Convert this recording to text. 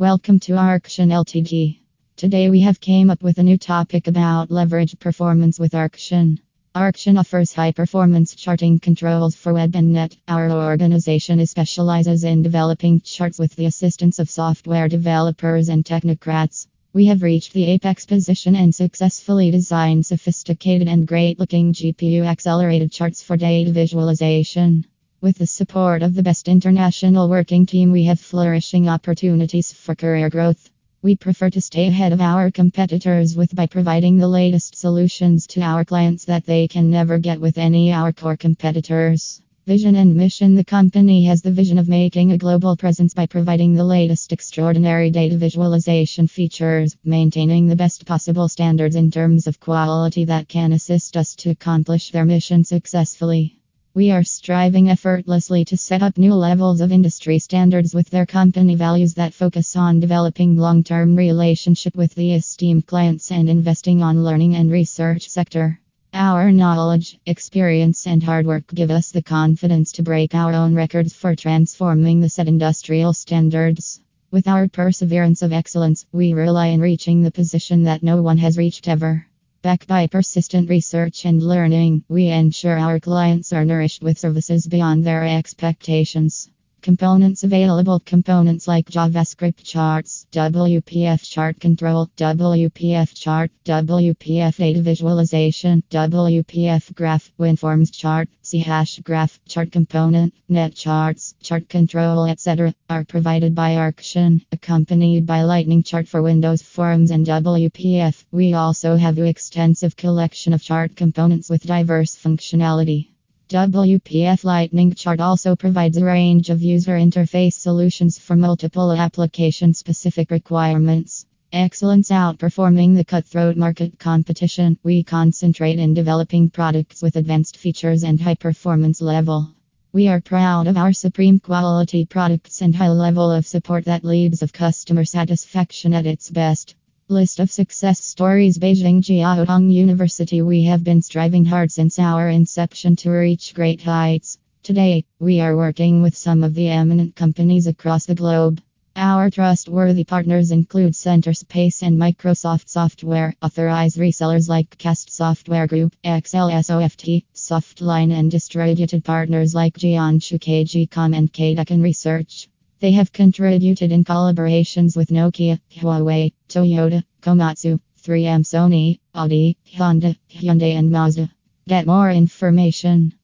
Welcome to Arction Ltd. Today we have came up with a new topic about leverage performance with Arction. Arction offers high-performance charting controls for web and net. Our organization specializes in developing charts with the assistance of software developers and technocrats. We have reached the apex position and successfully designed sophisticated and great-looking GPU-accelerated charts for data visualization. With the support of the best international working team, we have flourishing opportunities for career growth. We prefer to stay ahead of our competitors by providing the latest solutions to our clients that they can never get with any our core competitors. Vision and mission: the company has the vision of making a global presence by providing the latest extraordinary data visualization features, maintaining the best possible standards in terms of quality that can assist us to accomplish their mission successfully. We are striving effortlessly to set up new levels of industry standards with their company values that focus on developing long-term relationship with the esteemed clients and investing on learning and research sector. Our knowledge, experience and hard work give us the confidence to break our own records for transforming the set industrial standards. With our perseverance of excellence, we rely on reaching the position that no one has reached ever. Backed by persistent research and learning, we ensure our clients are nourished with services beyond their expectations. Components: available components like JavaScript Charts, WPF Chart Control, WPF Chart, WPF Data Visualization, WPF Graph, WinForms Chart, C# Graph, Chart Component, Net Charts, Chart Control, etc. are provided by Arction, accompanied by Lightning Chart for Windows, Forms and WPF. We also have an extensive collection of chart components with diverse functionality. WPF Lightning Chart also provides a range of user interface solutions for multiple application-specific requirements. Excellence: outperforming the cutthroat market competition, we concentrate in developing products with advanced features and high performance level. We are proud of our supreme quality products and high level of support that leads of customer satisfaction at its best. List of success stories: Beijing Jiaotong University. We have been striving hard since our inception to reach great heights. Today, we are working with some of the eminent companies across the globe. Our trustworthy partners include CenterSpace and Microsoft Software, authorized resellers like Cast Software Group, XLSoft, Softline, and distributed partners like Jianchu KGCon and Kedeken Research. They have contributed in collaborations with Nokia, Huawei, Toyota, Komatsu, 3M, Sony, Audi, Honda, Hyundai and Mazda. Get more information.